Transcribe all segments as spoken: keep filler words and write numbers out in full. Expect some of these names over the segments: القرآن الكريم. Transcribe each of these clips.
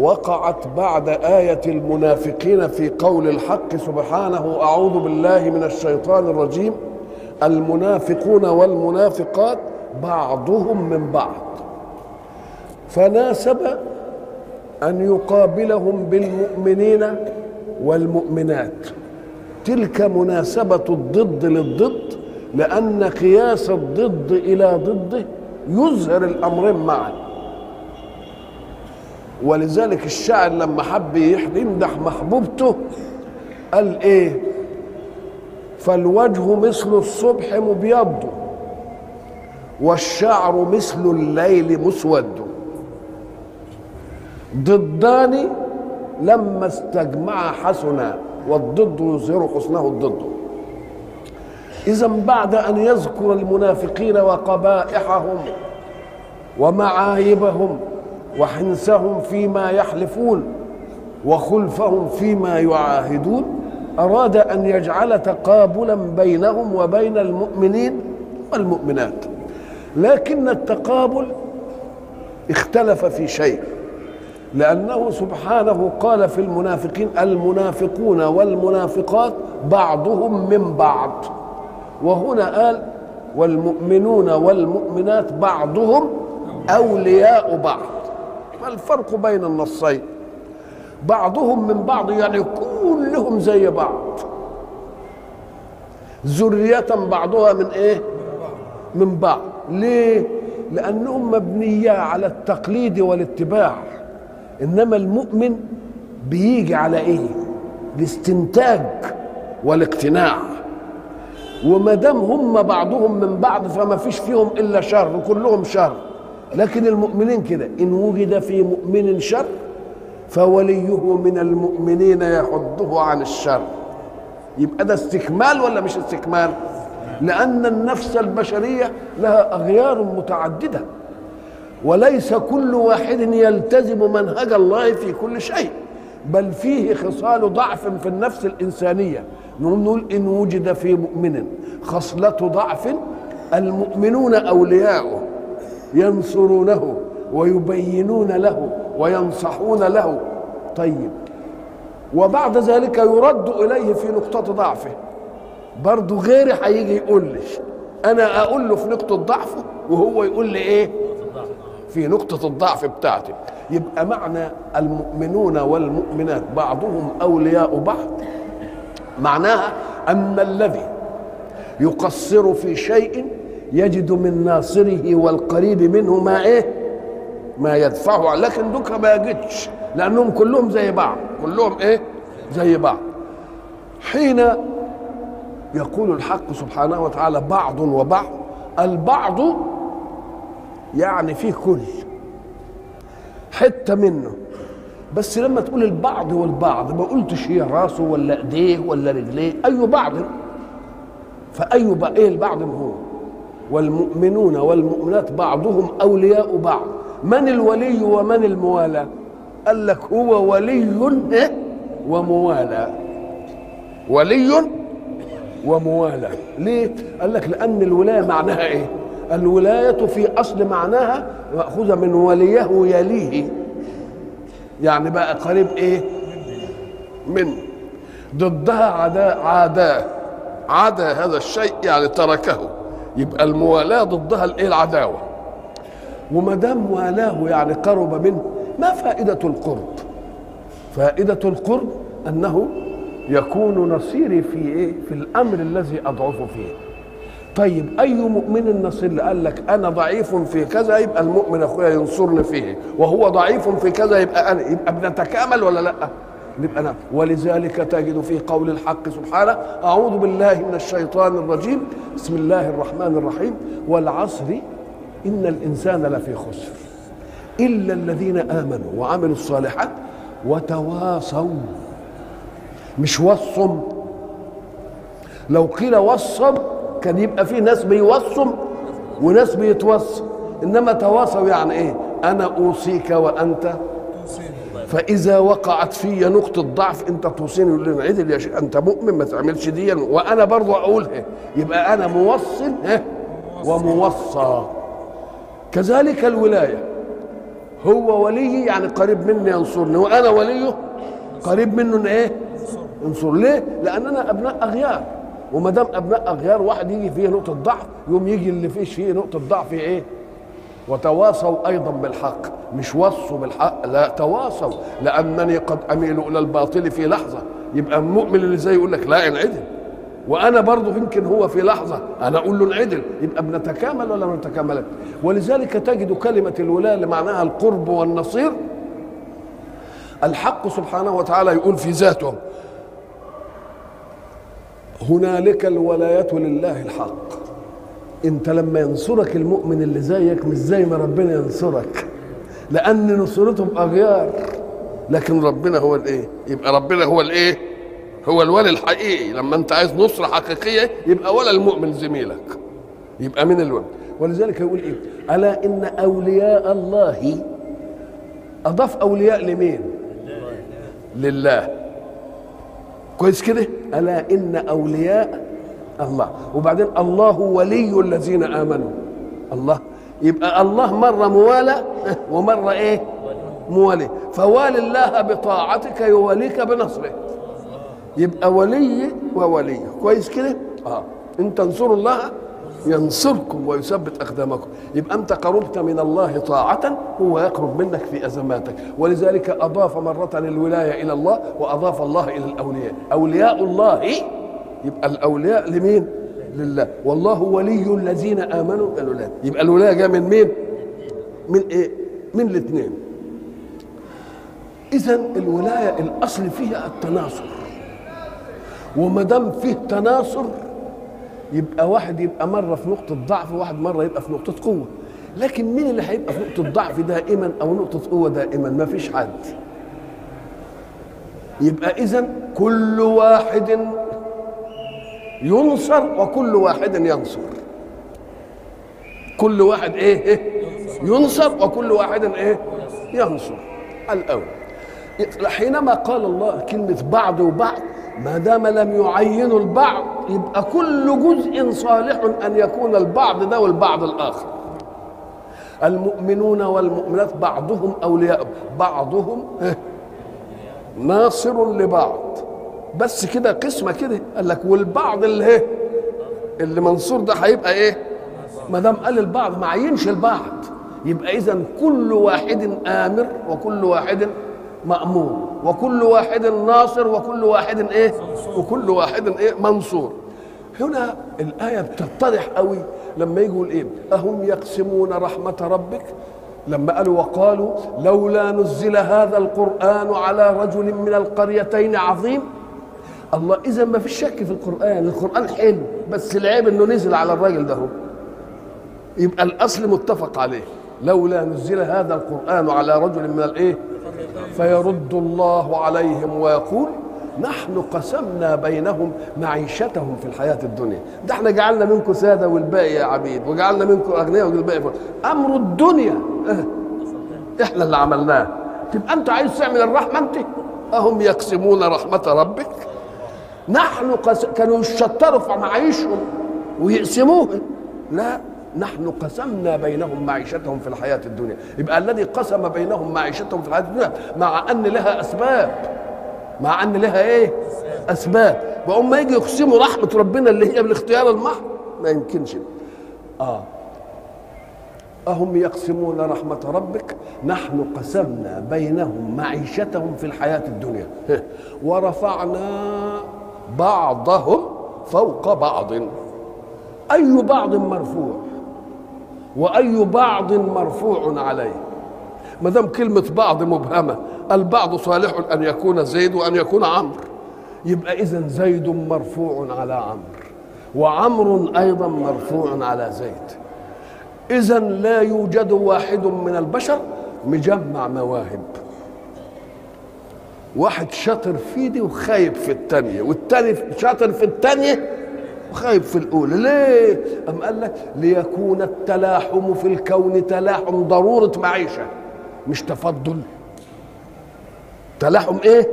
وقعت بعد آية المنافقين في قول الحق سبحانه: أعوذ بالله من الشيطان الرجيم، المنافقون والمنافقات بعضهم من بعض، فناسب أن يقابلهم بالمؤمنين والمؤمنات. تلك مناسبة الضد للضد، لأن قياس الضد إلى ضده يظهر الأمرين معا. ولذلك الشاعر لما حب يمدح محبوبته قال ايه: فالوجه مثل الصبح مبيض والشعر مثل الليل مسود، ضدان لما استجمعا حسنا، والضد يظهر حسنه الضد. اذا بعد ان يذكر المنافقين وقبائحهم ومعايبهم وحنسهم فيما يحلفون وخلفهم فيما يعاهدون، أراد أن يجعل تقابلا بينهم وبين المؤمنين والمؤمنات، لكن التقابل اختلف في شيء، لأنه سبحانه قال في المنافقين: المنافقون والمنافقات بعضهم من بعض، وهنا قال: والمؤمنون والمؤمنات بعضهم أولياء بعض. الفرق بين النصين: بعضهم من بعض يعني كلهم زي بعض، ذرية بعضها من ايه؟ من بعض. ليه؟ لأنهم مبنية على التقليد والاتباع، إنما المؤمن بيجي على ايه؟ الاستنتاج والاقتناع. وما دام هم بعضهم من بعض فما فيش فيهم إلا شر، كلهم شر. لكن المؤمنين كده: إن وجد في مؤمن شر فوليه من المؤمنين يحده عن الشر. يبقى ده استكمال ولا مش استكمال؟ لأن النفس البشرية لها أغيار متعددة، وليس كل واحد يلتزم منهج الله في كل شيء، بل فيه خصال ضعف في النفس الإنسانية. نقول: إن وجد في مؤمن خصلة ضعف المؤمنون أولياؤه ينصرونه ويبينون له وينصحون له. طيب، وبعد ذلك يرد إليه في نقطة ضعفه. برضو غيري هيجي يقول لي، أنا أقول له في نقطة ضعفه وهو يقول لي إيه؟ في نقطة الضعف بتاعتي. يبقى معنى المؤمنون والمؤمنات بعضهم أولياء بعض معناها أن الذي يقصر في شيء يجد من ناصره والقريب منه ما ايه؟ ما يدفعه. لكن دوكا ما يجدش، لانهم كلهم زي بعض، كلهم ايه؟ زي بعض. حين يقول الحق سبحانه وتعالى: بعض وبعض، البعض يعني فيه كل حته منه. بس لما تقول البعض والبعض ما قلتش هي راسه ولا ايديه ولا رجليه، اي بعض، فاي بقى ايه البعض؟ هو والمؤمنون والمؤمنات بعضهم أولياء بعض. من الولي ومن الموالى؟ قال لك: هو ولي وموالى، ولي وموالى. ليه؟ قال لك: لأن الولاية معناها إيه؟ الولاية في أصل معناها مأخوذة من وليه يليه، يعني بقى قريب إيه؟ من ضدها عداء، عاداه، عدا هذا الشيء يعني تركه. يبقى الموالاه ضدها الايه؟ العداوه. وما دام موالاه يعني قرب منه، ما فائده القرب؟ فائده القرب انه يكون نصيري في ايه؟ في الامر الذي اضعف فيه. طيب اي مؤمن النصير اللي قال لك انا ضعيف في كذا يبقى المؤمن اخويا ينصرني فيه، وهو ضعيف في كذا يبقى انا، يبقى بنتكامل ولا لا؟ نبقى انا. ولذلك تجد في قول الحق سبحانه: اعوذ بالله من الشيطان الرجيم، بسم الله الرحمن الرحيم، والعصر ان الانسان لفي خسر الا الذين امنوا وعملوا الصالحات وتواصوا. مش وصم، لو قيل وصم كان يبقى في ناس بيوصم وناس بيتوصم، انما تواصوا يعني ايه؟ انا اوصيك وانت، فاذا وقعت في نقطه ضعف انت توصيني، يقول لي عدل يا شيخ انت مؤمن ما تعملش دي وانا برضو اقولها، يبقى انا موصل وموصى. كذلك الولايه، هو ولي يعني قريب مني ينصرني، وانا وليه قريب منه ان ايه؟ انصر. ليه؟ لاننا ابناء اغيار، وما دام ابناء اغيار واحد يجي فيه نقطه ضعف يوم يجي اللي فيش فيه نقطه ضعف ايه؟ وتواصوا ايضا بالحق، مش وصوا بالحق، لا تواصوا، لانني قد اميل الى الباطل في لحظه، يبقى المؤمن اللي زي يقول لك لا انعدل، وانا برضه يمكن هو في لحظه انا اقول له انعدل، يبقى بنتكامل ولا ما بنتكاملش. ولذلك تجد كلمه الولايه اللي معناها القرب والنصير، الحق سبحانه وتعالى يقول في ذاته: هنالك الولاية لله الحق. انت لما ينصرك المؤمن اللي زيك مش زي ما ربنا ينصرك، لان نصرتهم اغيار، لكن ربنا هو الايه؟ يبقى ربنا هو الايه؟ هو الولي الحقيقي. لما انت عايز نصرة حقيقية يبقى ولا المؤمن زميلك، يبقى من الولي. ولذلك يقول ايه؟ الا ان اولياء الله، اضاف اولياء لمين؟ لله. كويس كده؟ ألا إن أولياء الله، وبعدين الله ولي الذين آمنوا. الله، يبقى الله مرة موالى ومرة إيه؟ موالي. فوالي الله بطاعتك يواليك بنصره، يبقى ولي وولي. كويس كده؟ آه، إن تنصروا الله ينصركم ويثبت أقدامكم. يبقى أنت قربت من الله طاعة، هو يقرب منك في أزماتك. ولذلك أضاف مرة الولاية إلى الله، وأضاف الله إلى الأولياء. أولياء الله، يبقى الأولياء لمين؟ لله. والله ولي الذين آمنوا الولاية، يبقى الولاية جاء من مين؟ من إيه؟ من الاثنين. إذن الولاية الأصل فيها التناصر، وما دام فيه تناصر يبقى واحد يبقى مره في نقطه ضعف وواحد مره يبقى في نقطه قوه. لكن مين اللي هيبقى في نقطه ضعف دائما او نقطه قوه دائما؟ ما فيش حد. يبقى اذا كل واحد ينصر وكل واحد ينصر، كل واحد ايه, إيه؟ ينصر وكل واحد ايه؟ ينصر. الاول حينما قال الله كلمه بعض وبعض، ما دام لم يعينوا البعض يبقى كل جزء صالح ان يكون البعض ده والبعض الاخر. المؤمنون والمؤمنات بعضهم اولياء بعضهم ناصر لبعض، بس كده قسمه كده. قال لك والبعض اللي اللي منصور ده هيبقى ايه؟ ما دام قال البعض ما عينش البعض، يبقى اذا كل واحد امر وكل واحد مأمور وكل واحد ناصر وكل واحد ايه؟ وكل واحد ايه؟ منصور. هنا الآية بتتضح قوي لما يقول ايه؟ أهم يقسمون رحمة ربك؟ لما قالوا وقالوا لولا نزل هذا القرآن على رجل من القريتين عظيم. الله، إذا ما فيش شك في القرآن، القرآن حلو، بس العيب إنه نزل على الراجل ده. يبقى الأصل متفق عليه، لولا نزل هذا القرآن على رجل من الايه؟ فيرد الله عليهم ويقول نحن قسمنا بينهم معيشتهم في الحياة الدنيا، ده احنا جعلنا منكم سادة والباقي عبيد، وجعلنا منكم أغنياء والباقي فقراء، أمر الدنيا احنا اللي عملناه. تبقى أنت عايز تعمل الرحمة أنت؟ أهم يقسمون رحمة ربك؟ نحن قسم، كانوا يشطروا في معايشهم ويقسموها، لا، نحن قسمنا بينهم معيشتهم في الحياة الدنيا. يبقى الذي قسم بينهم معيشتهم في الحياة الدنيا، مع أن لها أسباب، مع أن لها إيه؟ أسباب. وهم يجي يقسموا رحمة ربنا اللي هي بالاختيار المحض، ما يمكنش. آه، أهم يقسمون رحمة ربك؟ نحن قسمنا بينهم معيشتهم في الحياة الدنيا ورفعنا بعضهم فوق بعض. أي بعض مرفوع وأي بعض مرفوع عليه؟ ما دام كلمة بعض مبهمة، البعض صالح أن يكون زيد وأن يكون عمرو، يبقى إذن زيد مرفوع على عمرو، وعمرو أيضا مرفوع على زيد. إذن لا يوجد واحد من البشر مجمع مواهب، واحد شاطر في دي وخايب في التانية، والتاني شاطر في التانية وخايب في الأولى. ليه؟ أم قال لك ليكون التلاحم في الكون تلاحم ضرورة معيشة مش تفضل. تلاحم إيه؟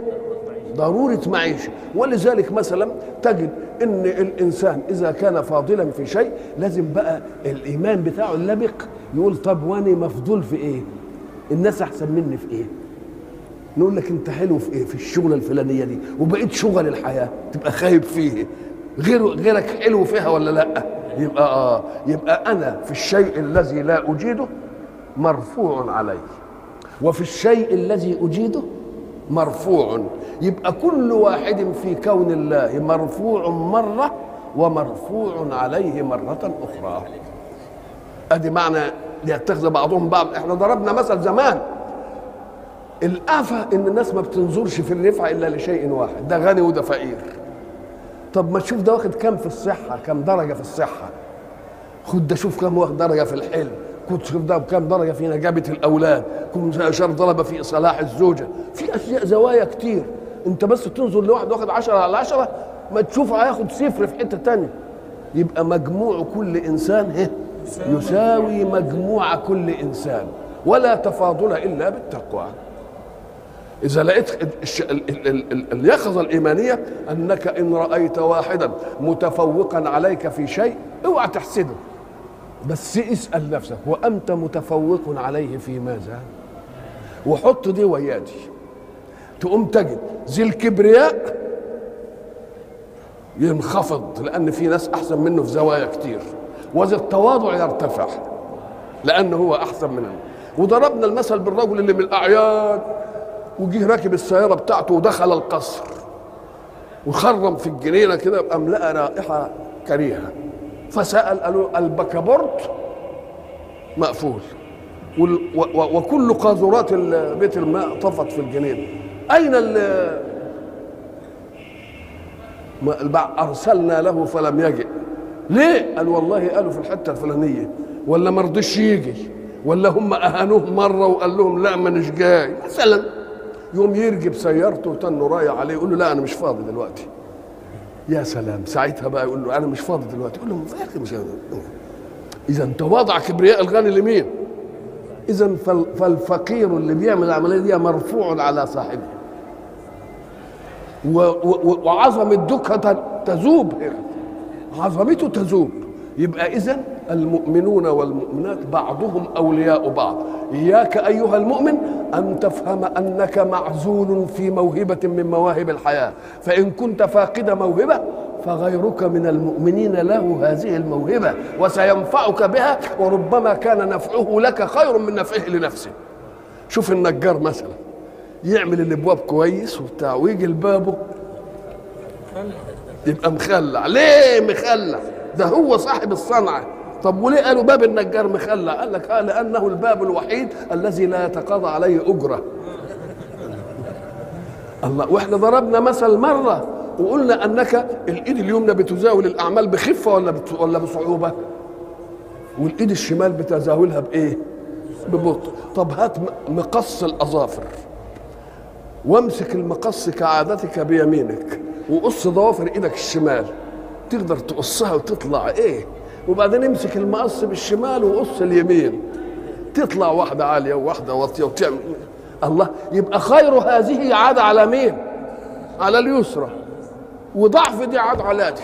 ضرورة معيشة. ولذلك مثلا تجد إن الإنسان إذا كان فاضلا في شيء لازم بقى الإيمان بتاعه اللبق يقول طب وأنا مفضول في إيه؟ الناس أحسن مني في إيه؟ نقول لك انت حلو في ايه؟ في الشغله الفلانيه دي، وبقيت شغل الحياه تبقى خايب فيه، غير غيرك حلو فيها ولا لا؟ يبقى اه يبقى انا في الشيء الذي لا اجيده مرفوع علي، وفي الشيء الذي اجيده مرفوع، يبقى كل واحد في كون الله مرفوع مره ومرفوع عليه مره اخرى. ادي معنى ليتخذ بعضهم بعض. احنا ضربنا مثل زمان الآفة إن الناس ما بتنظرش في الرفعة إلا لشيء واحد، ده غني وده فقير. طب ما تشوف ده واخد كام في الصحة، كام درجة في الصحة، خد ده شوف كام واخد درجة في الحلم، كنت شوف ده كام درجة في نجابة الأولاد، كنت شاف ضربة في صلاح الزوجة، في أشياء زوايا كتير. أنت بس تنظر لواحد واخد عشرة على عشرة ما تشوف هياخد صفر في حتة تانية. يبقى مجموع كل إنسان يساوي مجموع كل إنسان، ولا تفاضل إلا بالتقوى. إذا لقيت اليقظة الإيمانية أنك إن رأيت واحدا متفوقا عليك في شيء اوعى تحسده، بس اسأل نفسك وأنت متفوق عليه في ماذا؟ وحط دي ويا دي، تقوم تجد ذي الكبرياء ينخفض لأن في ناس أحسن منه في زوايا كتير، وذي التواضع يرتفع لأنه هو أحسن منه. وضربنا المثل بالرجل اللي من الأعيان وجه راكب السيارة بتاعته ودخل القصر وخرم في الجنينة كده، قام لقى رائحة كريهة فسأل، قالوا البكابورت مقفول وكل قاذورات بيت الماء طفت في الجنينة، أين ال أرسلنا له فلم يجئ. ليه؟ قال والله قالوا في الحتة الفلانية، ولا ما رضيش يجي، ولا هم اهانوه مره وقال لهم لا مانيش جاي مثلا. يوم يرجب سيارته وتنه رايح عليه يقول له لا انا مش فاضي دلوقتي. يا سلام، ساعتها بقى يقول له انا مش فاضي دلوقتي، يقول له فاكر مش فاضي. اذا تواضع كبرياء الغني لمين؟ اذا فالفقير اللي بيعمل العمليه دي مرفوع على صاحبه، وعظمه دكه تذوب، عظمته تذوب. يبقى اذا المؤمنون والمؤمنات بعضهم أولياء بعض. إياك أيها المؤمن أن تفهم أنك معزول في موهبة من مواهب الحياة، فإن كنت فاقد موهبة فغيرك من المؤمنين له هذه الموهبة وسينفعك بها، وربما كان نفعه لك خير من نفعه لنفسه. شوف النجار مثلا يعمل الأبواب كويس وبتاع ويجي لبابه يبقى مخلع. ليه مخلع؟ ده هو صاحب الصنعة. طب وليه قالوا باب النجار مخلع؟ قال لك اه لانه الباب الوحيد الذي لا يتقاضى عليه اجره. الله. واحنا ضربنا مثل مره وقلنا انك الايد اليمنى بتزاول الاعمال بخفه ولا ولا بصعوبه؟ والايد الشمال بتزاولها بايه؟ ببطء. طب هات مقص الاظافر وامسك المقص كعادتك بيمينك وقص ضوافر ايدك الشمال، تقدر تقصها وتطلع ايه، وبعدين امسك المقص بالشمال وقص اليمين تطلع واحده عاليه وواحده واطيه وتعمل. الله. يبقى خير هذه عاد على مين؟ على اليسرى، وضعف دي عاد على دي.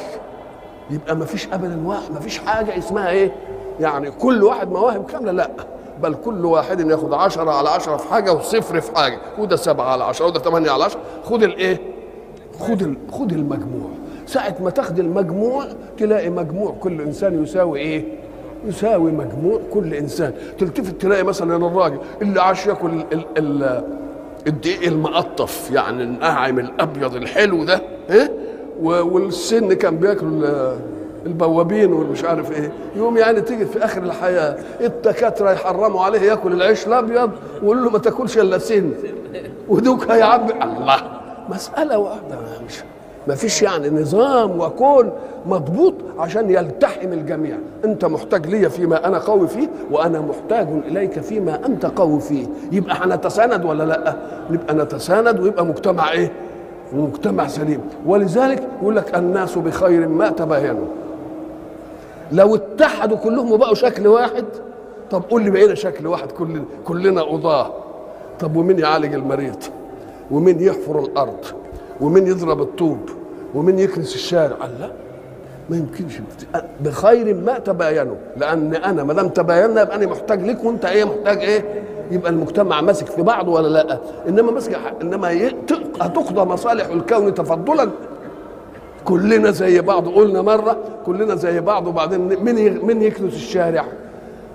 يبقى ما فيش ابدا واحد، ما فيش حاجه اسمها ايه يعني كل واحد مواهب كامله، لا، بل كل واحد ياخد عشرة على عشرة في حاجه وصفر في حاجه، وده سبعة على عشرة وده ثمانية على عشرة. خد الايه؟ خد خد المجموع. ساعة ما تاخد المجموع تلاقي مجموع كل إنسان يساوي إيه؟ يساوي مجموع كل إنسان. تلتفت تلاقي مثلا الراجل اللي عاش ياكل الدقيق المقطف، يعني الناعم الأبيض الحلو ده، إيه؟ والسن كان بياكل البوابين والمش عارف ايه، يوم يعني تيجي في اخر الحياه الدكاتره يحرموا عليه ياكل العيش الابيض ويقول له ما تاكلش الا سن ودوك هيعبي. الله، مساله واحده، مش ما فيش يعني نظام وكون مضبوط عشان يلتحم الجميع. انت محتاج لي فيما انا قوي فيه وانا محتاج اليك فيما انت قوي فيه، يبقى هنتساند ولا لا؟ نبقى نتساند ويبقى مجتمع ايه؟ مجتمع سليم. ولذلك يقول لك الناس بخير ما تباينوا. لو اتحدوا كلهم وبقوا شكل واحد، طب قول لي بقينا شكل واحد كلنا كلنا قضاه، طب ومين يعالج المريض؟ ومين يحفر الارض؟ ومين يضرب الطوب؟ ومين يكنس الشارع؟ لا، ما يمكنش. بخير ما تباينوا، لان انا ما دام تبايننا يبقى انا محتاج ليك وانت ايه محتاج ايه، يبقى المجتمع ماسك في بعضه ولا لا؟ انما ماسك انما هتقضى مصالح الكون تفضلا كلنا زي بعض. قلنا مره كلنا زي بعض، وبعدين مين مين يكنس الشارع؟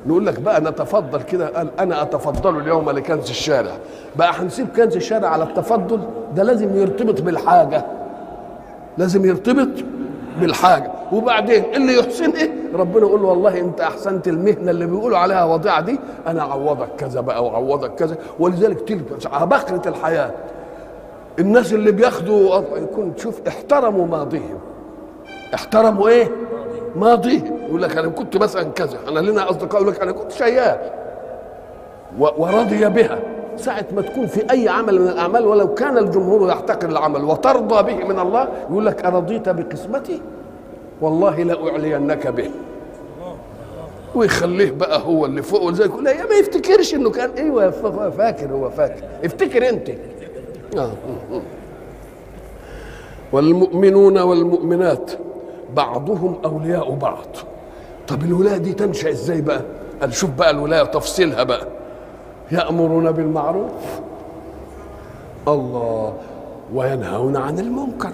نقول لك بقى نتفضل كده، قال انا اتفضل اليوم لكنس الشارع، بقى هنسيب كنس الشارع على التفضل ده؟ لازم يرتبط بالحاجه، لازم يرتبط بالحاجه. وبعدين اللي يحسن ايه ربنا يقول له والله انت احسنت المهنه اللي بيقولوا عليها وضيعه دي، انا عوضك كذا بقى وعوضك كذا. ولذلك تلك عبقرة الحياه الناس اللي بياخدوا يكون تشوف احترموا ماضيهم، احترموا ايه ماضيهم. يقول لك انا كنت مثلا كذا، انا لنا اصدقاء يقول لك انا كنت شيال ورضي بها. ساعة ما تكون في أي عمل من الأعمال ولو كان الجمهور يحتقر العمل وترضى به من الله، يقول لك أرضيت بقسمتي والله لأعلينك به، ويخليه بقى هو اللي فوق. وزي كل يا ما يفتكرش إنه كان أيوه فاكر، هو فاكر، افتكر أنت. آه. والمؤمنون والمؤمنات بعضهم أولياء بعض. طب الولاية دي تنشأ إزاي بقى؟ قال شوف بقى الولاية تفصيلها بقى، يأمرون بالمعروف الله وينهون عن المنكر،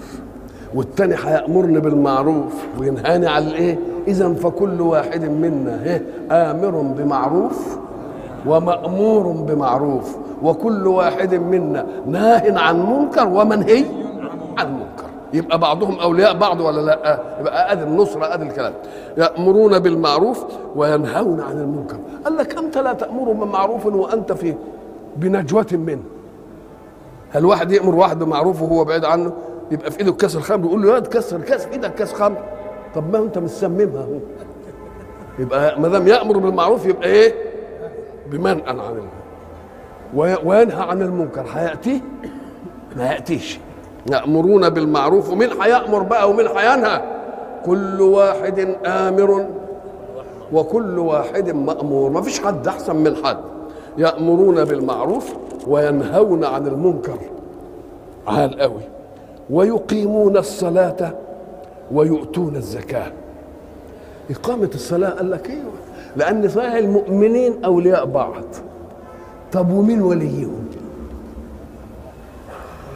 والتاني هيأمرني بالمعروف وينهاني عن الايه؟ إذا فكل واحد منا آمر بمعروف ومأمور بمعروف، وكل واحد منا ناه عن منكر ومنهي عن منكر. يبقى بعضهم أولياء بعض ولا لا؟ يبقى أدي النصرة أدي الكلام، يأمرون بالمعروف وينهون عن المنكر. قال لك أنت لا تأمر بمعروف وأنت في بنجوة منه. هل واحد يأمر واحد بمعروف وهو بعيد عنه؟ يبقى في إيده كاس الخمر يقول له يا تكسر كاس في إيدك كاس خمر، طب ما أنت مسممها هو. يبقى ما دام يأمر بالمعروف يبقى إيه؟ بمنأ عن المنكر وينهى عن المنكر، هيأتيه؟ ما يأتيش. يأمرون بالمعروف، ومين هيأمر بقى ومين هينهى؟ كل واحد آمر وكل واحد مأمور، ما فيش حد أحسن من حد. يأمرون بالمعروف وينهون عن المنكر، عال قوي، ويقيمون الصلاة ويؤتون الزكاة. إقامة الصلاة قال لك إيه؟ لأن صحيح المؤمنين أولياء بعض، طب ومين وليهم؟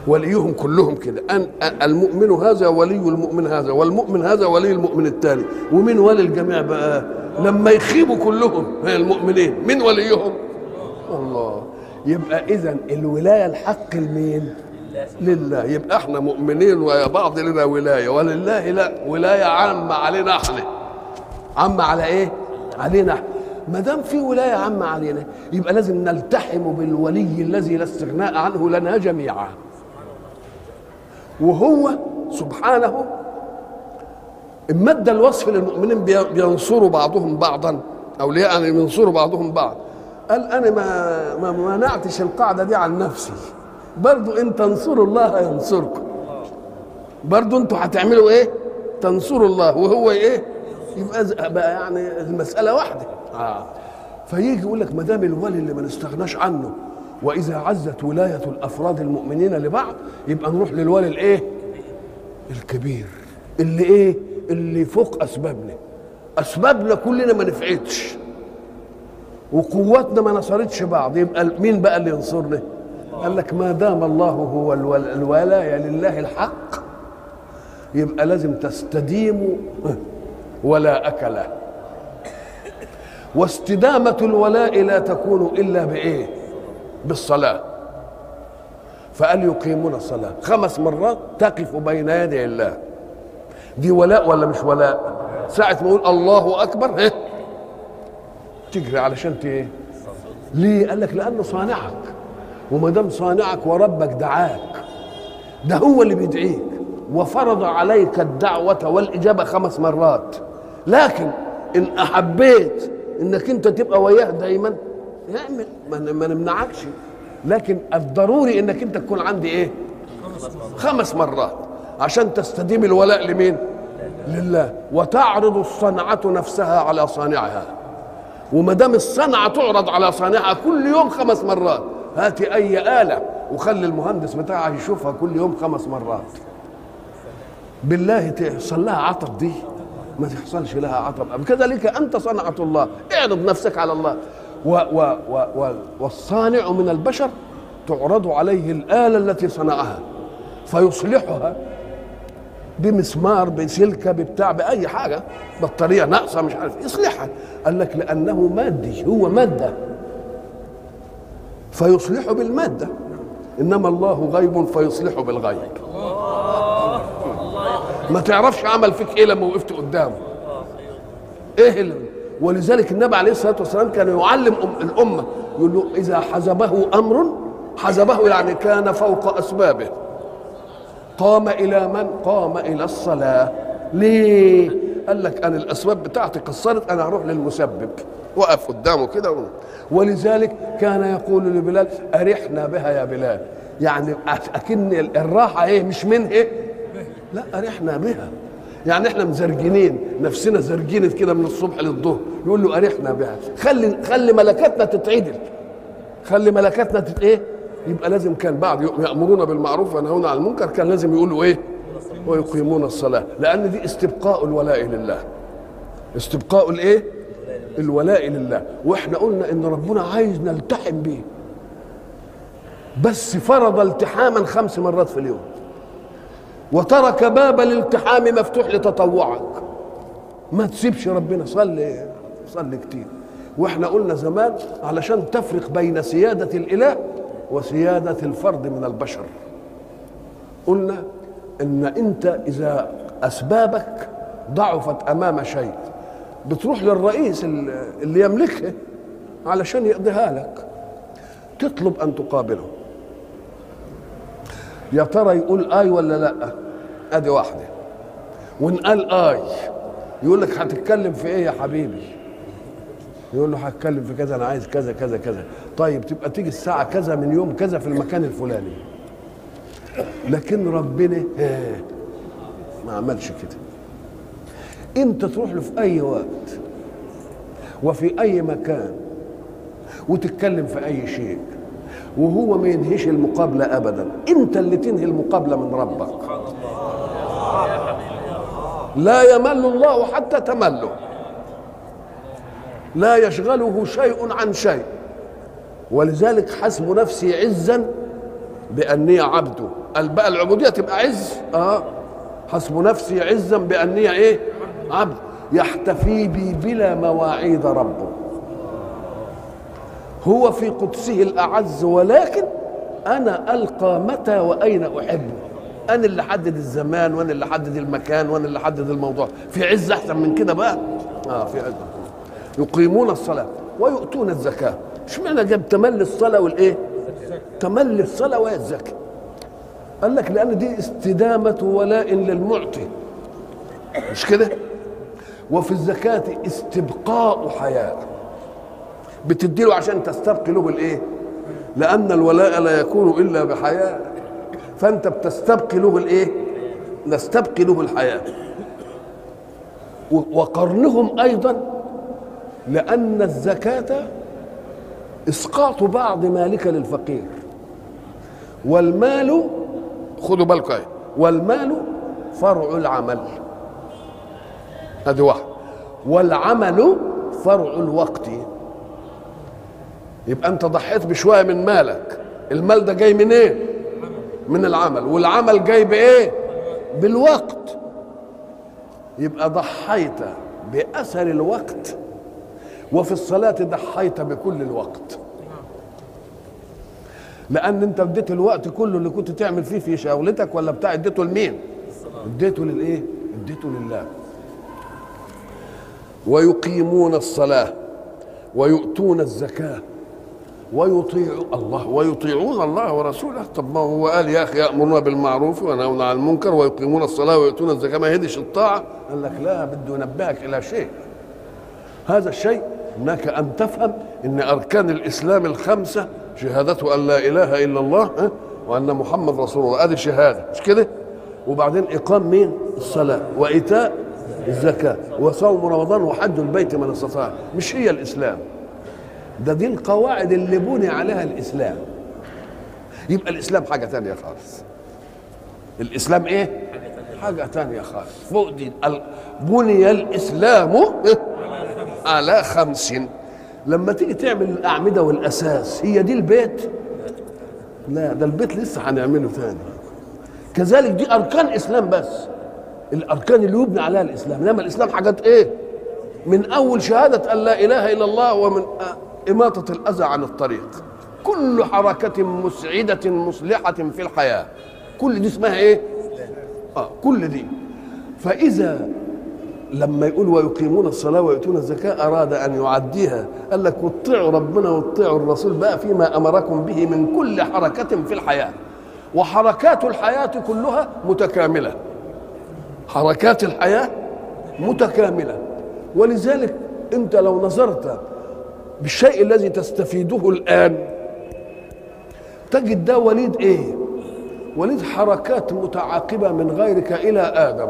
وليهم كلهم كده، أن المؤمن هذا ولي المؤمن هذا والمؤمن هذا ولي المؤمن الثاني. ومين ولي الجميع بقى لما يخيبوا كلهم المؤمنين؟ مين وليهم؟ الله. يبقى إذن الولاية الحق لمين؟ لله. يبقى احنا مؤمنين ويا بعض لنا ولاية، ولله لا ولاية عامة علينا احنا. عامة على ايه؟ علينا. ما دام في ولاية عامة علينا يبقى لازم نلتحم بالولي الذي لا استغناء عنه لنا جميعا، وهو سبحانه اما ادى الوصف للمؤمنين بينصروا بعضهم بعضا، اولياء يعني بينصروا بعضهم بعض. قال انا ما ما منعتش القاعده دي عن نفسي، برضو ان تنصروا الله ينصركم، برضو انتوا هتعملوا ايه؟ تنصروا الله وهو ايه؟ يبقى بقى يعني المساله واحده. آه. فيجي يقول لك ما دام الولي اللي ما نستغناش عنه، وإذا عزت ولاية الأفراد المؤمنين لبعض، يبقى نروح للولي الإيه؟ الكبير، اللي إيه؟ اللي فوق أسبابنا. أسبابنا كلنا ما نفعتش وقواتنا ما نصرتش بعض، يبقى مين بقى اللي ينصرنا؟ قال لك ما دام الله هو الولاية لله الحق، يبقى لازم تستديم ولاءك له. واستدامة الولاء لا تكون إلا بإيه؟ بالصلاة. فقال يقيمون الصلاة خمس مرات تقف بين يدي الله، دي ولاء ولا مش ولاء؟ ساعة ما اقول الله اكبر ايه تجري علشان ايه؟ ليه؟ قال لك لانه صانعك، وما دام صانعك وربك دعاك، ده هو اللي بيدعيك وفرض عليك الدعوة والإجابة خمس مرات. لكن إن أحبيت إنك أنت تبقى وياه دايما اعمل، ما نمنعكش، لكن الضروري إنك أنت تكون عندي إيه؟ خمس مرات عشان تستديم الولاء لمين؟ لله. وتعرض الصنعة نفسها على صانعها، وما دام الصنعة تعرض على صانعها كل يوم خمس مرات، هاتي أي آلة وخلي المهندس بتاعها يشوفها كل يوم خمس مرات، بالله تحصل لها عطب، دي ما تحصلش لها عطب. كذلك أنت صنعة الله، اعرض نفسك على الله. و و و و والصانع من البشر تعرض عليه الآلة التي صنعها فيصلحها بمسمار بسلكة ببتاع بأي حاجة، بطارية ناقصة مش عارف يصلحها، قال لك لأنه مادي، هو مادة فيصلح بالمادة، إنما الله غيب فيصلح بالغيب. ما تعرفش عمل فيك ايه لما وقفت قدامه ايه اللي. ولذلك النبي عليه الصلاه والسلام كان يعلم الامه، يقول له اذا حزبه امر حزبه، يعني كان فوق اسبابه، قام الى من؟ قام الى الصلاه. ليه؟ قال لك انا الاسباب بتاعتي قصرت، انا هروح للمسبب، وقف قدامه كده. ولذلك كان يقول لبلال ارحنا بها يا بلال، يعني اكن الراحه ايه مش منه إيه؟ لا أرحنا بها، يعني احنا مزرجنين نفسنا، زرجنت كده من الصبح للظهر، يقول له أرحنا بها، خلي خلي ملكاتنا تتعدل، خلي ملكاتنا تت ايه؟ يبقى لازم كان بعد يأمرون بالمعروف وينهون عن المنكر كان لازم يقولوا ايه؟ ويقيمون الصلاة، لأن دي استبقاء الولاء لله. استبقاء الايه؟ الولاء لله. واحنا قلنا إن ربنا عايز نلتحم بيه، بس فرض التحاما خمس مرات في اليوم، وترك باب الالتحام مفتوح لتطوعك. ما تسيبش ربنا، صلي صلي كتير. واحنا قلنا زمان علشان تفرق بين سيادة الإله وسيادة الفرد من البشر، قلنا ان انت اذا اسبابك ضعفت امام شيء بتروح للرئيس اللي يملكها علشان يقضيها لك، تطلب ان تقابله، يا ترى يقول اي ولا لا، ادي واحده. وان قال اي يقول لك هتتكلم في ايه يا حبيبي؟ يقول له هتكلم في كذا، انا عايز كذا كذا كذا. طيب تبقى تيجي الساعه كذا من يوم كذا في المكان الفلاني. لكن ربنا ما عملش كده، انت تروح له في اي وقت وفي اي مكان وتتكلم في اي شيء، وهو ما ينهيش المقابلة أبدا، أنت اللي تنهي المقابلة من ربك. لا يمل الله حتى تمله، لا يشغله شيء عن شيء. ولذلك حسب نفسي عزا بأني عبده، قال بقى العبودية تبقى عز، آه حسب نفسي عزا بأني إيه؟ عبد، يحتفي بي بلا مواعيد ربه، هو في قدسه الأعز، ولكن أنا ألقى متى وأين أحبه، أنا اللي حدد الزمان وأنا اللي حدد المكان وأنا اللي حدد الموضوع. في عز أحسن من كده بقى؟ آه في عز. يقيمون الصلاة ويؤتون الزكاة. اشمعنى جاب تملي الصلاة والإيه؟ تملي الصلاة والزكاة. قال لك لأن دي استدامة ولاء للمعطي، مش كده؟ وفي الزكاة استبقاء حياة، بتديله عشان تستبقي له الايه؟ لأن الولاء لا يكون إلا بحياة، فأنت بتستبقي له الايه؟ نستبقي له الحياة. وقرنهم أيضا لأن الزكاة إسقاط بعض مالك للفقير، والمال خدوا بالكم أهي، والمال فرع العمل، أدي واحد، والعمل فرع الوقت. يبقى انت ضحيت بشويه من مالك، المال ده جاي منين؟ إيه؟ من العمل، والعمل جاي بايه؟ بالوقت. يبقى ضحيت باثر الوقت، وفي الصلاه ضحيت بكل الوقت، لان انت اديت الوقت كله اللي كنت تعمل فيه في شغلتك ولا بتاع، اديته لمين؟ اديته للايه؟ اديته لله. ويقيمون الصلاة ويؤتون الزكاة ويطيعوا الله ويطيعون الله ورسوله. طب ما هو قال يا اخي يأمرنا بالمعروف وينهون عن المنكر ويقيمون الصلاة ويؤتون الزكاة، ما هديش الطاعة؟ قال لك لا، بده ينبهك إلى شيء. هذا الشيء هناك أن تفهم أن أركان الإسلام الخمسة شهادة أن لا إله إلا الله وأن محمد رسول الله، هذه شهادة، مش كده؟ وبعدين إقام مين؟ الصلاة وإيتاء الزكاة وصوم رمضان وحج البيت من استطاع. مش هي الإسلام ده، دي القواعد اللي بني عليها الإسلام. يبقى الإسلام حاجة تانية خالص. الإسلام إيه؟ حاجة تانية خالص فوق دي. بني الإسلام على خمس. لما تيجي تعمل الأعمدة والأساس، هي دي البيت؟ لا، ده البيت لسه هنعمله تاني. كذلك دي أركان إسلام، بس الأركان اللي يبنى عليها الإسلام. لما الإسلام حاجات إيه؟ من أول شهادة أن لا إله إلا الله ومن إماطة الأذى عن الطريق، كل حركة مسعدة مصلحة في الحياة، كل دي اسمها إيه؟ آه كل دي. فإذا لما يقول ويقيمون الصلاة ويؤتون الزكاة، أراد أن يعديها، قال لك واطيعوا ربنا واطيعوا الرسول بقى فيما أمركم به من كل حركة في الحياة. وحركات الحياة كلها متكاملة، حركات الحياة متكاملة. ولذلك أنت لو نظرت بالشيء الذي تستفيده الآن تجد ده وليد إيه؟ وليد حركات متعاقبة من غيرك إلى آدم.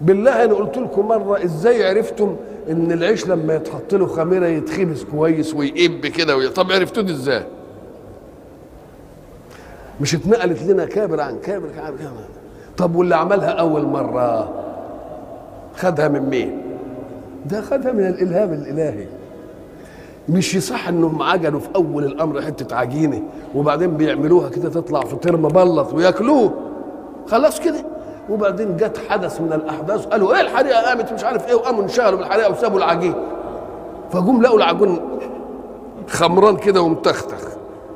بالله أنا قلت لكم مرة، إزاي عرفتم إن العيش لما يتحط له خميرة يتخبز كويس ويقب كده؟ طب عرفتوا دي إزاي؟ مش اتنقلت لنا كابر عن كابر عن كابر. طب واللي عملها أول مرة خدها من مين؟ ده خدها من الإلهام الإلهي. مش يصح إنهم عجنوا في أول الأمر حتة عجينة وبعدين بيعملوها كده تطلع فطير مبلط وياكلوه خلاص كده، وبعدين جت حدث من الأحداث قالوا إيه الحريقة قامت مش عارف إيه، وقاموا انشغلوا بالحريقة وسابوا العجين، فجم لقوا العجون خمران كده ومتختخ،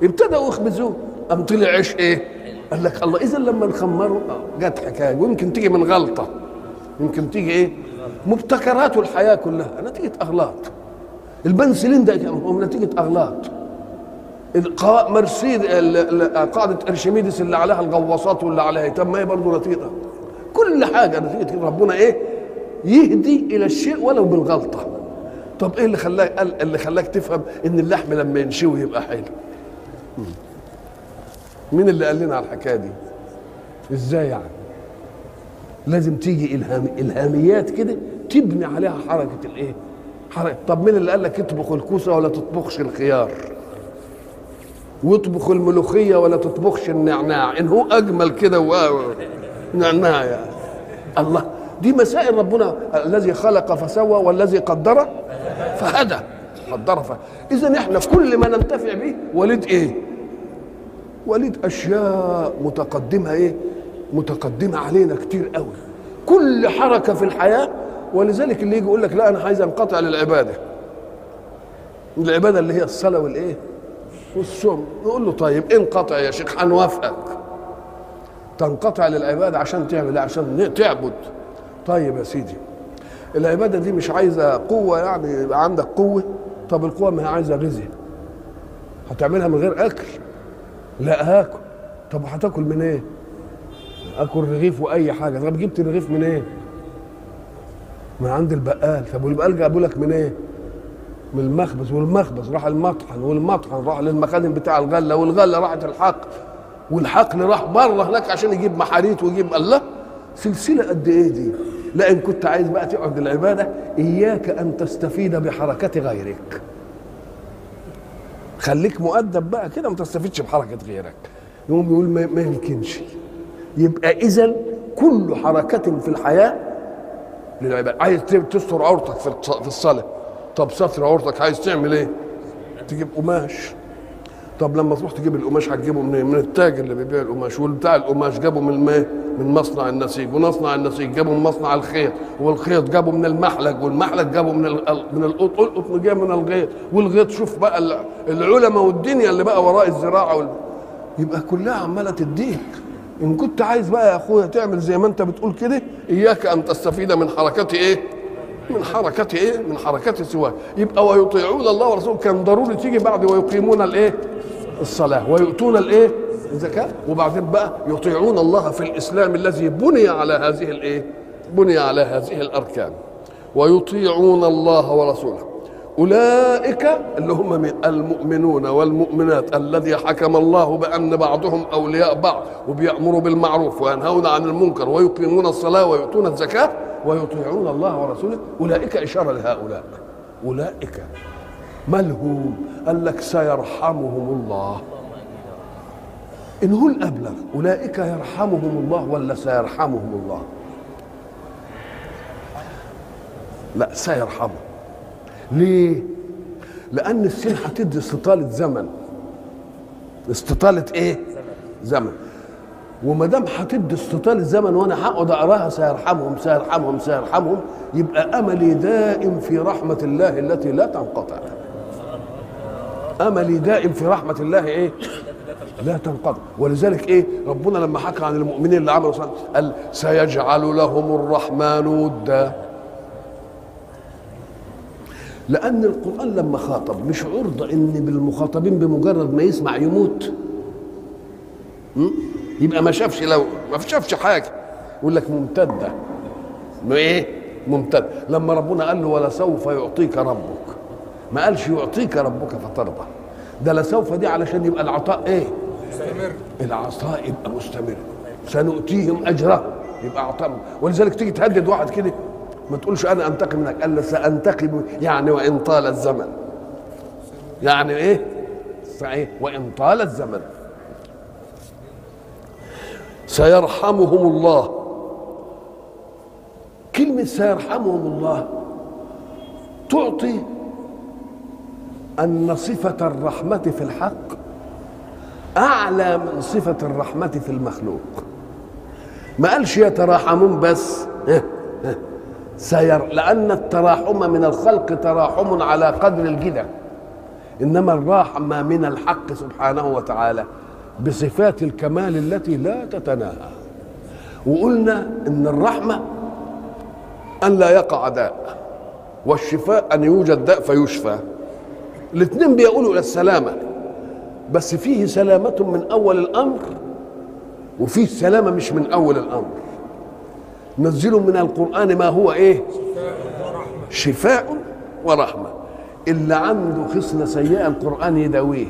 ابتدأوا يخبزوه، قام طلع عيش إيه؟ قال لك الله، إذا لما نخمره جت حكاية، ويمكن تيجي من غلطة، يمكن تيجي إيه؟ مبتكرات الحياة كلها نتيجة أغلاط. البنسلين ده هو نتيجة أغلاط. القاء مرسيد قاعدة أرشميدس اللي عليها الغواصات واللي عليها، طب ما هي برضه نتيجة. كل حاجة نتيجة ربنا إيه؟ يهدي إلى الشيء ولو بالغلطة. طب إيه اللي خلاك اللي خلاك تفهم إن اللحم لما ينشوي يبقى حلو؟ مين اللي قال لنا على الحكاية دي؟ إزاي يعني؟ لازم تيجي إلهام إلهاميات كده تبني عليها حركة الإيه؟ حركة. طب مين اللي قال لك اطبخ الكوسة ولا تطبخش الخيار؟ واطبخ الملوخية ولا تطبخش النعناع، إن هو أجمل كده ونعناع يعني. الله، دي مسائل ربنا الذي خلق فسوى والذي قدر فهدى، قدر فهدى. إذن إحنا كل ما ننتفع به وليد إيه؟ وليد أشياء متقدمة إيه؟ متقدمة علينا كتير قوي، كل حركة في الحياة. ولذلك اللي يجي يقول لك لا أنا عايز أنقطع للعبادة، العبادة اللي هي الصلاة والإيه؟ والصوم، نقول له طيب انقطع يا شيخ هنوافقك. تنقطع للعبادة عشان تعمل، عشان تعبد. طيب يا سيدي، العبادة دي مش عايزة قوة، يعني يبقى عندك قوة. طب القوة ما هي عايزة غذاء، هتعملها من غير أكل؟ لا هاكل. طب هتاكل من إيه؟ اكل رغيف واي حاجه. طب جبت الرغيف من ايه؟ من عند البقال. طب والبقال جابوا لك من ايه؟ من المخبز، والمخبز راح المطحن، والمطحن راح للمخازن بتاع الغله، والغله راحت الحقل، والحقل راح بره هناك عشان يجيب محاريت ويجيب. الله، سلسله قد ايه دي؟ لا، ان كنت عايز بقى تقعد العباده، اياك ان تستفيد بحركه غيرك. خليك مؤدب بقى كده، ما تستفيدش بحركه غيرك. يقوم يقول ما يمكنش. يبقى إذن كل حركة في الحياة للعبادة. عايز تستر عورتك في الصلاة، طب ستر عورتك عايز تعمل إيه؟ تجيب قماش. طب لما تروح تجيب القماش هتجيبه من من التاجر اللي بيبيع القماش، والبتاع القماش جابه من ما من مصنع النسيج، ومصنع النسيج جابه من مصنع الخيط، والخيط جابه من المحلق، والمحلق جابه من من القطن، القطن جابه من الغيط، والغيط شوف بقى العلماء والدنيا اللي بقى وراء الزراعة وال... يبقى كلها عمالة تديك. إن كنت عايز بقى يا أخويا تعمل زي ما أنت بتقول كده، إياك أن تستفيد من حركة إيه؟ من حركة إيه؟ من حركة سواك. يبقى ويطيعون الله ورسوله كان ضروري تيجي بعد ويقيمون الإيه؟ الصلاة ويؤتون الإيه؟ الزكاة. وبعدين بقى يطيعون الله في الإسلام الذي بني على هذه الإيه؟ بني على هذه الأركان. ويطيعون الله ورسوله أولئك اللي هم من المؤمنون والمؤمنات الذي حكم الله بأن بعضهم أولياء بعض وبيأمروا بالمعروف وينهون عن المنكر ويقيمون الصلاة ويؤتون الزكاة ويطيعون الله ورسوله أولئك إشارة لهؤلاء. أولئك مالهم؟ قال لك سيرحمهم الله. إن هو الأبلغ أولئك يرحمهم الله ولا سيرحمهم الله؟ لا سيرحمه. ليه؟ لأن السين هتدي استطالة زمن. استطالة إيه؟ زمن. وما دام هتدي استطالة زمن وأنا هقعد أقراها سيرحمهم سيرحمهم سيرحمهم، يبقى أملي دائم في رحمة الله التي لا تنقطع. أملي دائم في رحمة الله إيه؟ لا تنقطع. ولذلك إيه؟ ربنا لما حكى عن المؤمنين اللي عملوا صالح قال سيجعل لهم الرحمن ودا. لأن القرآن لما خاطب مش عرض إن بالمخاطبين بمجرد ما يسمع يموت. م? يبقى ما شافش، لو ما شافش حاجة يقول لك ممتدة. ما إيه؟ ممتدة. لما ربنا قال له ولسوف يعطيك ربك، ما قالش يعطيك ربك فترضى. ده لسوف دي علشان يبقى العطاء إيه؟ مستمر. العطاء يبقى مستمر. سنؤتيهم أجرهم، يبقى عطاء. ولذلك تيجي تهدد واحد كده ما تقولش انا انتقم منك، قال سانتقم يعني وان طال الزمن. يعني ايه؟ صحيح، وان طال الزمن. سيرحمهم الله. كلمه سيرحمهم الله تعطي ان صفه الرحمه في الحق اعلى من صفه الرحمه في المخلوق. ما قالش يتراحمون بس، سير، لأن التراحم من الخلق تراحم على قدر الجدة، إنما الرحمة من الحق سبحانه وتعالى بصفات الكمال التي لا تتناهى. وقلنا إن الرحمة أن لا يقع داء، والشفاء أن يوجد داء فيشفى. الاثنين بيقولوا إلى السلامة، بس فيه سلامة من أول الأمر وفيه سلامة مش من أول الأمر. نزلوا من القرآن ما هو إيه؟ شفاء ورحمة. اللي عنده خصلة سيئة القرآن يداويه،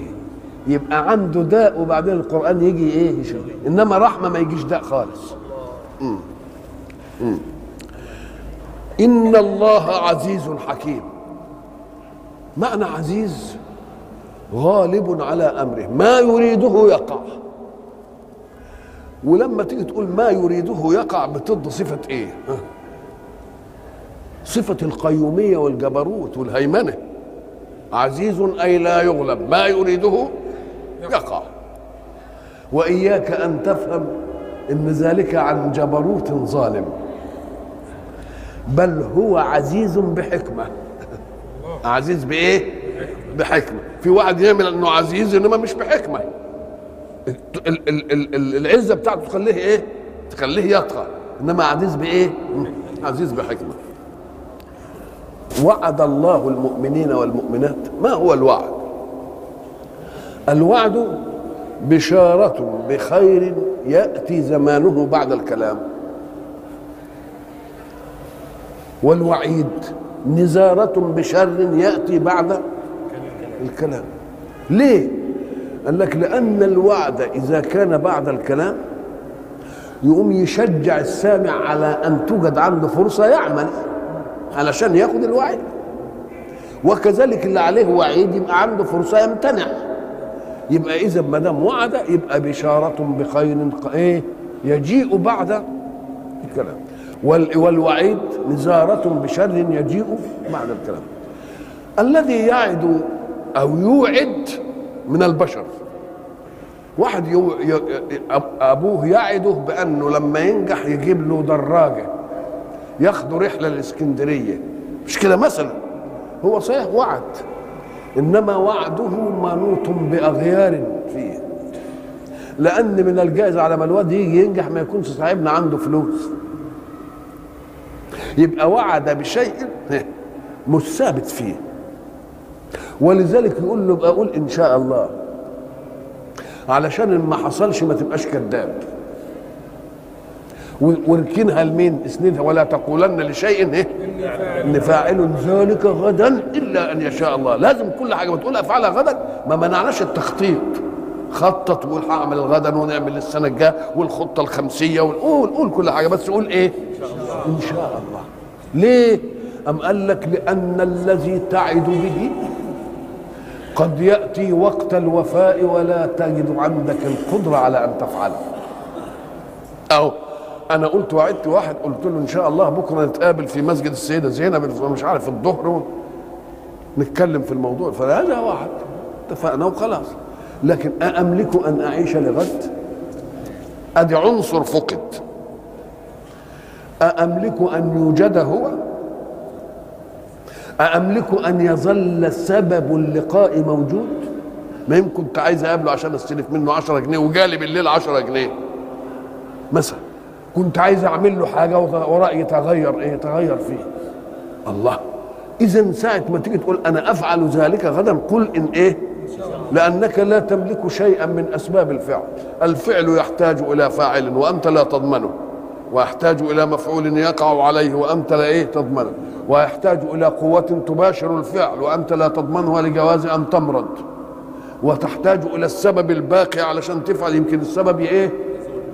يبقى عنده داء وبعدين القرآن يجي إيه؟ يشفي. إنما رحمة ما يجيش داء خالص. م. م. إن الله عزيز حكيم. معنى عزيز غالب على أمره، ما يريده يقع. ولما تيجي تقول ما يريده يقع بتض صفة ايه؟ صفة القيومية والجبروت والهيمنة. عزيز اي لا يغلب، ما يريده يقع. وإياك ان تفهم ان ذلك عن جبروت ظالم، بل هو عزيز بحكمة. عزيز بايه؟ بحكمة. في واحد يعمل انه عزيز انما مش بحكمة. ال ال ال العزه بتاعته تخليه ايه؟ تخليه يطغى. انما عزيز بايه؟ عزيز بحكمه. وعد الله المؤمنين والمؤمنات. ما هو الوعد؟ الوعد بشاره بخير ياتي زمانه بعد الكلام، والوعيد نزاره بشر ياتي بعد الكلام. ليه؟ قال لك لأن الوعد إذا كان بعد الكلام يقوم يشجع السامع على أن توجد عنده فرصة يعمل علشان ياخد الوعيد، وكذلك اللي عليه وعيد يبقى عنده فرصة يمتنع. يبقى إذا ما دام وعد يبقى بشارة بخير إيه؟ يجيء بعد الكلام، والوعيد نزارة بشر يجيء بعد الكلام. الذي يعد أو يوعد من البشر، واحد ابوه يعده بانه لما ينجح يجيب له دراجه ياخده رحله الاسكندريه، مش كده مثلا؟ هو صحيح وعد، انما وعده منوط باغيار فيه. لأن من الجائز على ما الواد يجي ينجح ما يكونش صاحبنا عنده فلوس. يبقى وعد بشيء مش ثابت فيه، ولذلك يقول له بقى قول إن شاء الله، علشان ما حصلش ما تبقاش كذاب. وركنها لمين؟ اسندها، ولا تقولن لشيء ايه؟ ان فاعل ذلك غدا الا ان يشاء الله. لازم كل حاجه بتقول افعلها غدا، ما منعناش التخطيط. خطط وقول هعمل غدا ونعمل السنه الجايه والخطه الخمسيه، وقول قول كل حاجه، بس قول ايه؟ ان شاء الله. ليه؟ ام قال لك لان الذي تعد به قد ياتي وقت الوفاء ولا تجد عندك القدره على ان تفعله. او انا قلت وعدت واحد، قلت له ان شاء الله بكره نتقابل في مسجد السيده زينب مش عارف الظهر نتكلم في الموضوع، فهذا واحد اتفقنا وخلاص. لكن أأملك ان اعيش لغد؟ ادي عنصر فقد. أأملك ان يوجد هو؟ أأملك ان يظل سبب اللقاء موجود؟ ما يمكن كنت عايز اقابله عشان استلف منه عشرة جنيه وجالي بالليل عشرة جنيه مثلا، كنت عايز اعمل له حاجه ورايي تغير ايه؟ تغير فيه. الله. اذا ساعه ما تيجي تقول انا افعل ذلك غدا، قل ان ايه؟ لانك لا تملك شيئا من اسباب الفعل. الفعل يحتاج الى فاعل وانت لا تضمنه، ويحتاج الى مفعول يقع عليه وانت لا ايه تضمنه، ويحتاج الى قوه تباشر الفعل وانت لا تضمنها لجواز ان تمرض، وتحتاج الى السبب الباقي علشان تفعل، يمكن السبب ايه؟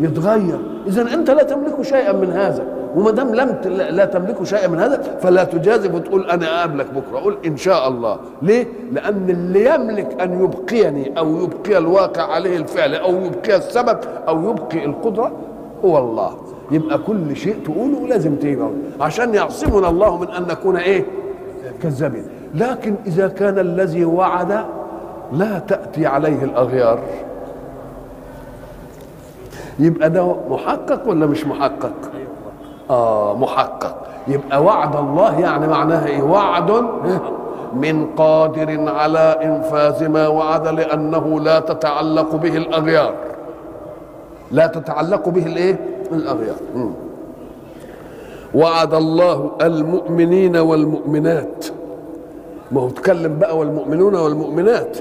يتغير. اذا انت لا تملك شيئا من هذا، وما دام لم لا تملك شيئا من هذا فلا تجازف وتقول انا اقابلك بكره، قول ان شاء الله. ليه؟ لان اللي يملك ان يبقيني او يبقي الواقع عليه الفعل او يبقي السبب او يبقي القدره هو الله. يبقى كل شيء تقوله لازم تيجي عشان يعصمنا الله من ان نكون ايه؟ كذابين. لكن اذا كان الذي وعد لا تاتي عليه الاغيار، يبقى ده محقق ولا مش محقق؟ اه محقق. يبقى وعد الله يعني معناها ايه؟ وعد من قادر على انفاذ ما وعد، لانه لا تتعلق به الاغيار. لا تتعلق به الايه؟ الاغيار. م. وعد الله المؤمنين والمؤمنات. ما هو اتكلم بقى والمؤمنون والمؤمنات،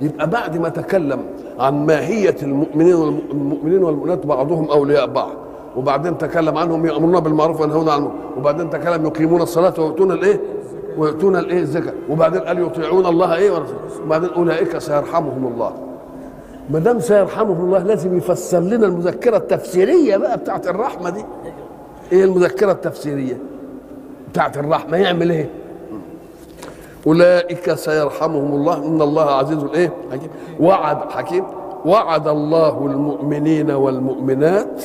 يبقى بعد ما تكلم عن ماهية المؤمنين والمؤمنين والمؤمنات بعضهم أولياء بعض، وبعدين تكلم عنهم يأمرون بالمعروف وينهون عن المنكر، وبعدين تكلم يقيمون الصلاة ويؤتون الإيه؟ ويؤتون الإيه؟ الزكاة، وبعدين قال يطيعون الله إيه؟ وبعدين أولئك سيرحمهم الله. ما دام سيرحمهم الله لازم يفسر لنا المذكرة التفسيرية بقى بتاعت الرحمة دي. إيه المذكرة التفسيرية بتاعت الرحمة؟ يعمل إيه؟ أولئك سيرحمهم الله إن الله عزيز إيه؟ حكيم. وعد حكيم. وعد الله المؤمنين والمؤمنات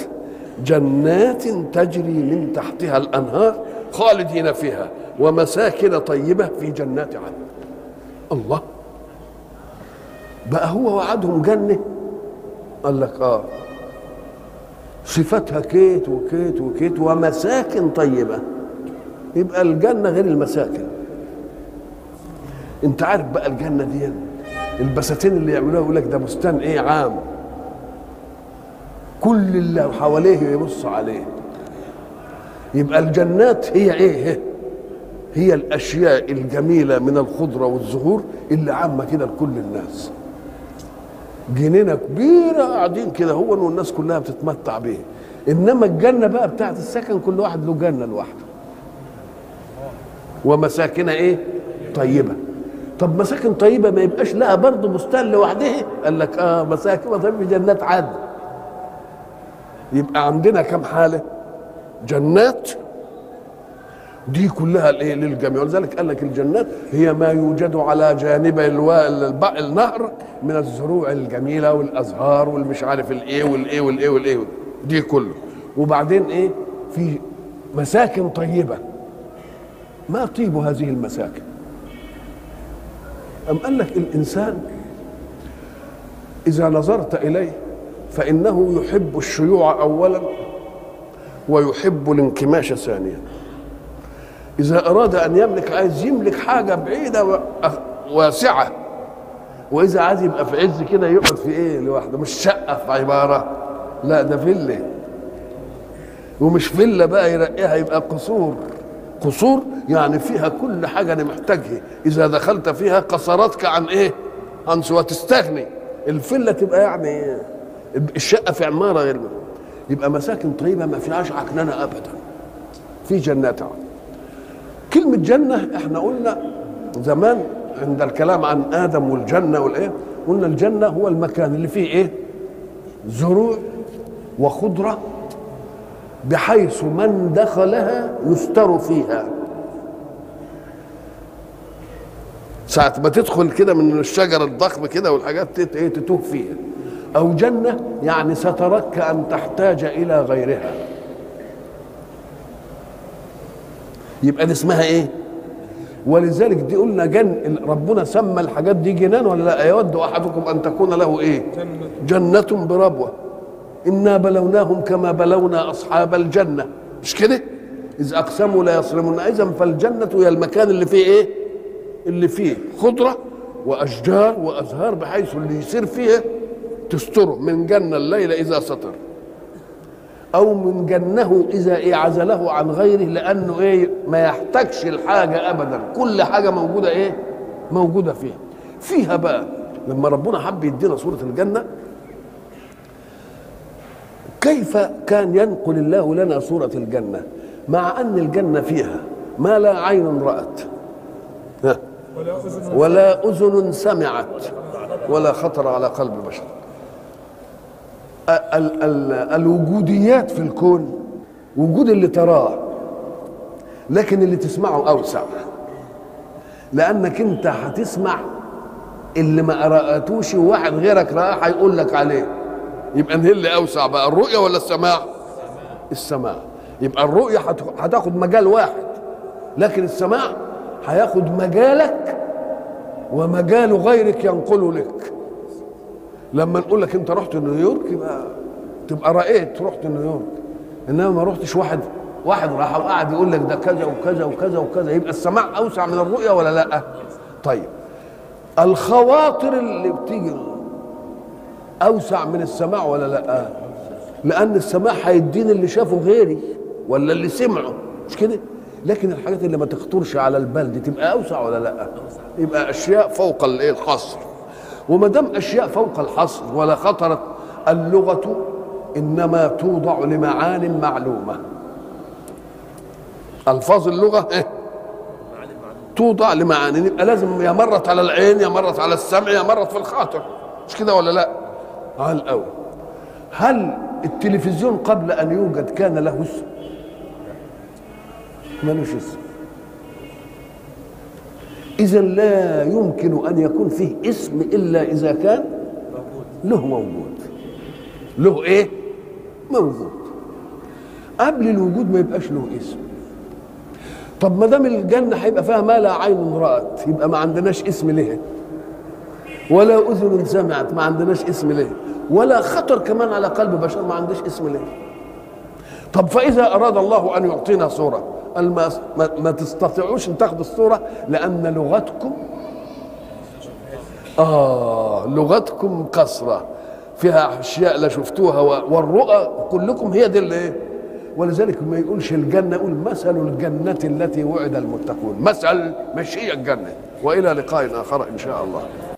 جنات تجري من تحتها الأنهار خالدين فيها ومساكن طيبة في جنات عدن. الله. بقى هو وعدهم جنة؟ قال لك آه صفتها كيت وكيت وكيت ومساكن طيبة، يبقى الجنة غير المساكن. انت عارف بقى الجنه دي البساتين اللي يعملوها يقول لك ده بستان ايه عام، كل اللي حواليه يبص عليه. يبقى الجنات هي ايه؟ هي الاشياء الجميله من الخضره والزهور اللي عامه كده لكل الناس، جنينه كبيره قاعدين كده هو والناس كلها بتتمتع بيه. انما الجنه بقى بتاعت السكن كل واحد له جنه لوحده ومساكن ايه طيبه. طب مساكن طيبه ما يبقاش لها برضه بستان لوحدها؟ قال لك اه مساكن طيبه في جنات عدن. يبقى عندنا كم حاله؟ جنات، دي كلها الايه؟ للجميع. ولذلك قال لك الجنات هي ما يوجد على جانب النهر من الزروع الجميله والازهار والمش عارف الايه والايه والايه والايه دي كله. وبعدين ايه؟ في مساكن طيبه. ما طيب هذه المساكن؟ أم قال لك الإنسان إذا نظرت إليه فإنه يحب الشيوع أولا ويحب الانكماش ثانيا. إذا أراد أن يملك عايز يملك حاجة بعيدة واسعة، واذا عايز يبقى في عز كده يقعد في ايه لوحده، مش شقه في عماره، لا ده فيلا، ومش فيلا بقى يرقيها يبقى قصور. قصور يعني فيها كل حاجه انا محتاجها، اذا دخلت فيها قصرتك عن ايه، عن سوى تستغني. الفيلا تبقى يعني الشقه في عماره غير، يبقى مساكن طيبه ما فيهاش عكننه ابدا، في جنات. كلمه جنه احنا قلنا زمان عند الكلام عن ادم والجنه والايه، قلنا الجنه هو المكان اللي فيه ايه، زروع وخضره، بحيث من دخلها يستر فيها. ساعة ما تدخل كده من الشجر الضخم كده والحاجات ايه تتوه فيها. أو جنة يعني سترك أن تحتاج إلى غيرها. يبقى دي اسمها إيه؟ ولذلك دي قلنا جن، ربنا سمى الحاجات دي جنان ولا لا؟ يود أحدكم أن تكون له إيه؟ جنة بربوة. إنا بلوناهم كما بلونا أصحاب الجنة، مش كده؟ إذ أقسموا لا يصرمون. إذا فالجنة هي المكان اللي فيه إيه؟ اللي فيه خضرة وأشجار وأزهار، بحيث اللي يصير فيها تستره من جنة الليل إذا سطر، أو من جنه إذا إيه عزله عن غيره، لأنه إيه ما يحتاجش الحاجة أبدا، كل حاجة موجودة إيه؟ موجودة فيها. فيها بقى لما ربنا حب يدينا صورة الجنة، كيف كان ينقل الله لنا صورة الجنة، مع أن الجنة فيها ما لا عين رأت ولا أذن سمعت ولا خطر على قلب بشر. ال ال الوجوديات في الكون وجود اللي تراه، لكن اللي تسمعه أوسع، لأنك أنت هتسمع اللي ما رأتوش، وواحد غيرك رآه هيقول لك عليه. يبقى اللي اوسع بقى الرؤيه ولا السماع؟ السماع. يبقى الرؤيه هتاخد مجال واحد، لكن السماع هياخد مجالك ومجال غيرك ينقله لك. لما نقول لك انت رحت نيويورك يبقى تبقى رأيت رحت نيويورك، انما ما رحتش واحد واحد راح وقعد يقول لك ده كذا وكذا وكذا وكذا. يبقى السماع اوسع من الرؤيه ولا لا؟ طيب الخواطر اللي بتيجي أوسع من السماع ولا لأ؟ لأن السماع هيديني اللي شافه غيري ولا اللي سمعه، مش كده؟ لكن الحاجات اللي ما تخطرش على البال دي تبقى أوسع ولا لأ؟ يبقى أشياء فوق الإيه؟ الحصر. وما دام أشياء فوق الحصر ولا خطرت، اللغة إنما توضع لمعان معلومة. ألفاظ اللغة إيه؟ توضع لمعان، يبقى لازم يا مرت على العين يا مرت على السمع يا مرت في الخاطر، مش كده ولا لأ؟ على الأول، هل التلفزيون قبل أن يوجد كان له اسم؟ ملوش اسم. إذا لا يمكن أن يكون فيه اسم إلا إذا كان له موجود. له إيه؟ موجود. قبل الوجود ما يبقاش له اسم. طب ما دام الجنة هيبقى فيها ما لا عين رأت، يبقى ما عندناش اسم لها. ولا أذن سمعت، ما عندناش اسم ليه. ولا خطر كمان على قلب بشر، ما عندناش اسم ليه. طب فإذا أراد الله أن يعطينا صورة، ما تستطيعوش أن تاخدوا الصورة، لأن لغتكم آه لغتكم قصرة، فيها أشياء لا شفتوها، والرؤى كلكم هي دي اللي إيه. ولذلك ما يقولش الجنة، يقول مثل الجنة التي وعد المتقون، مثل مش هي الجنة. وإلى لقاء آخر إن شاء الله.